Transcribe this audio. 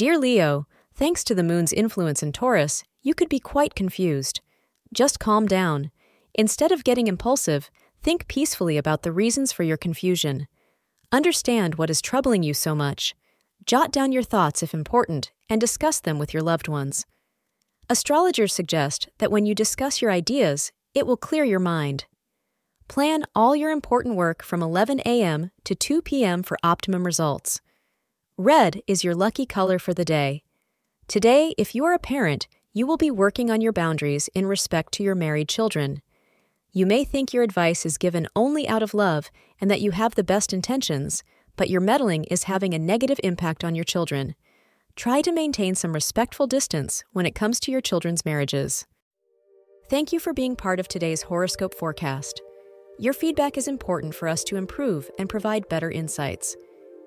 Dear Leo, thanks to the moon's influence in Taurus, you could be quite confused. Just calm down. Instead of getting impulsive, think peacefully about the reasons for your confusion. Understand what is troubling you so much. Jot down your thoughts if important and discuss them with your loved ones. Astrologers suggest that when you discuss your ideas, it will clear your mind. Plan all your important work from 11 a.m. to 2 p.m. for optimum results. Red is your lucky color for the day. Today, if you are a parent, you will be working on your boundaries in respect to your married children. You may think your advice is given only out of love and that you have the best intentions, but your meddling is having a negative impact on your children. Try to maintain some respectful distance when it comes to your children's marriages. Thank you for being part of today's horoscope forecast. Your feedback is important for us to improve and provide better insights.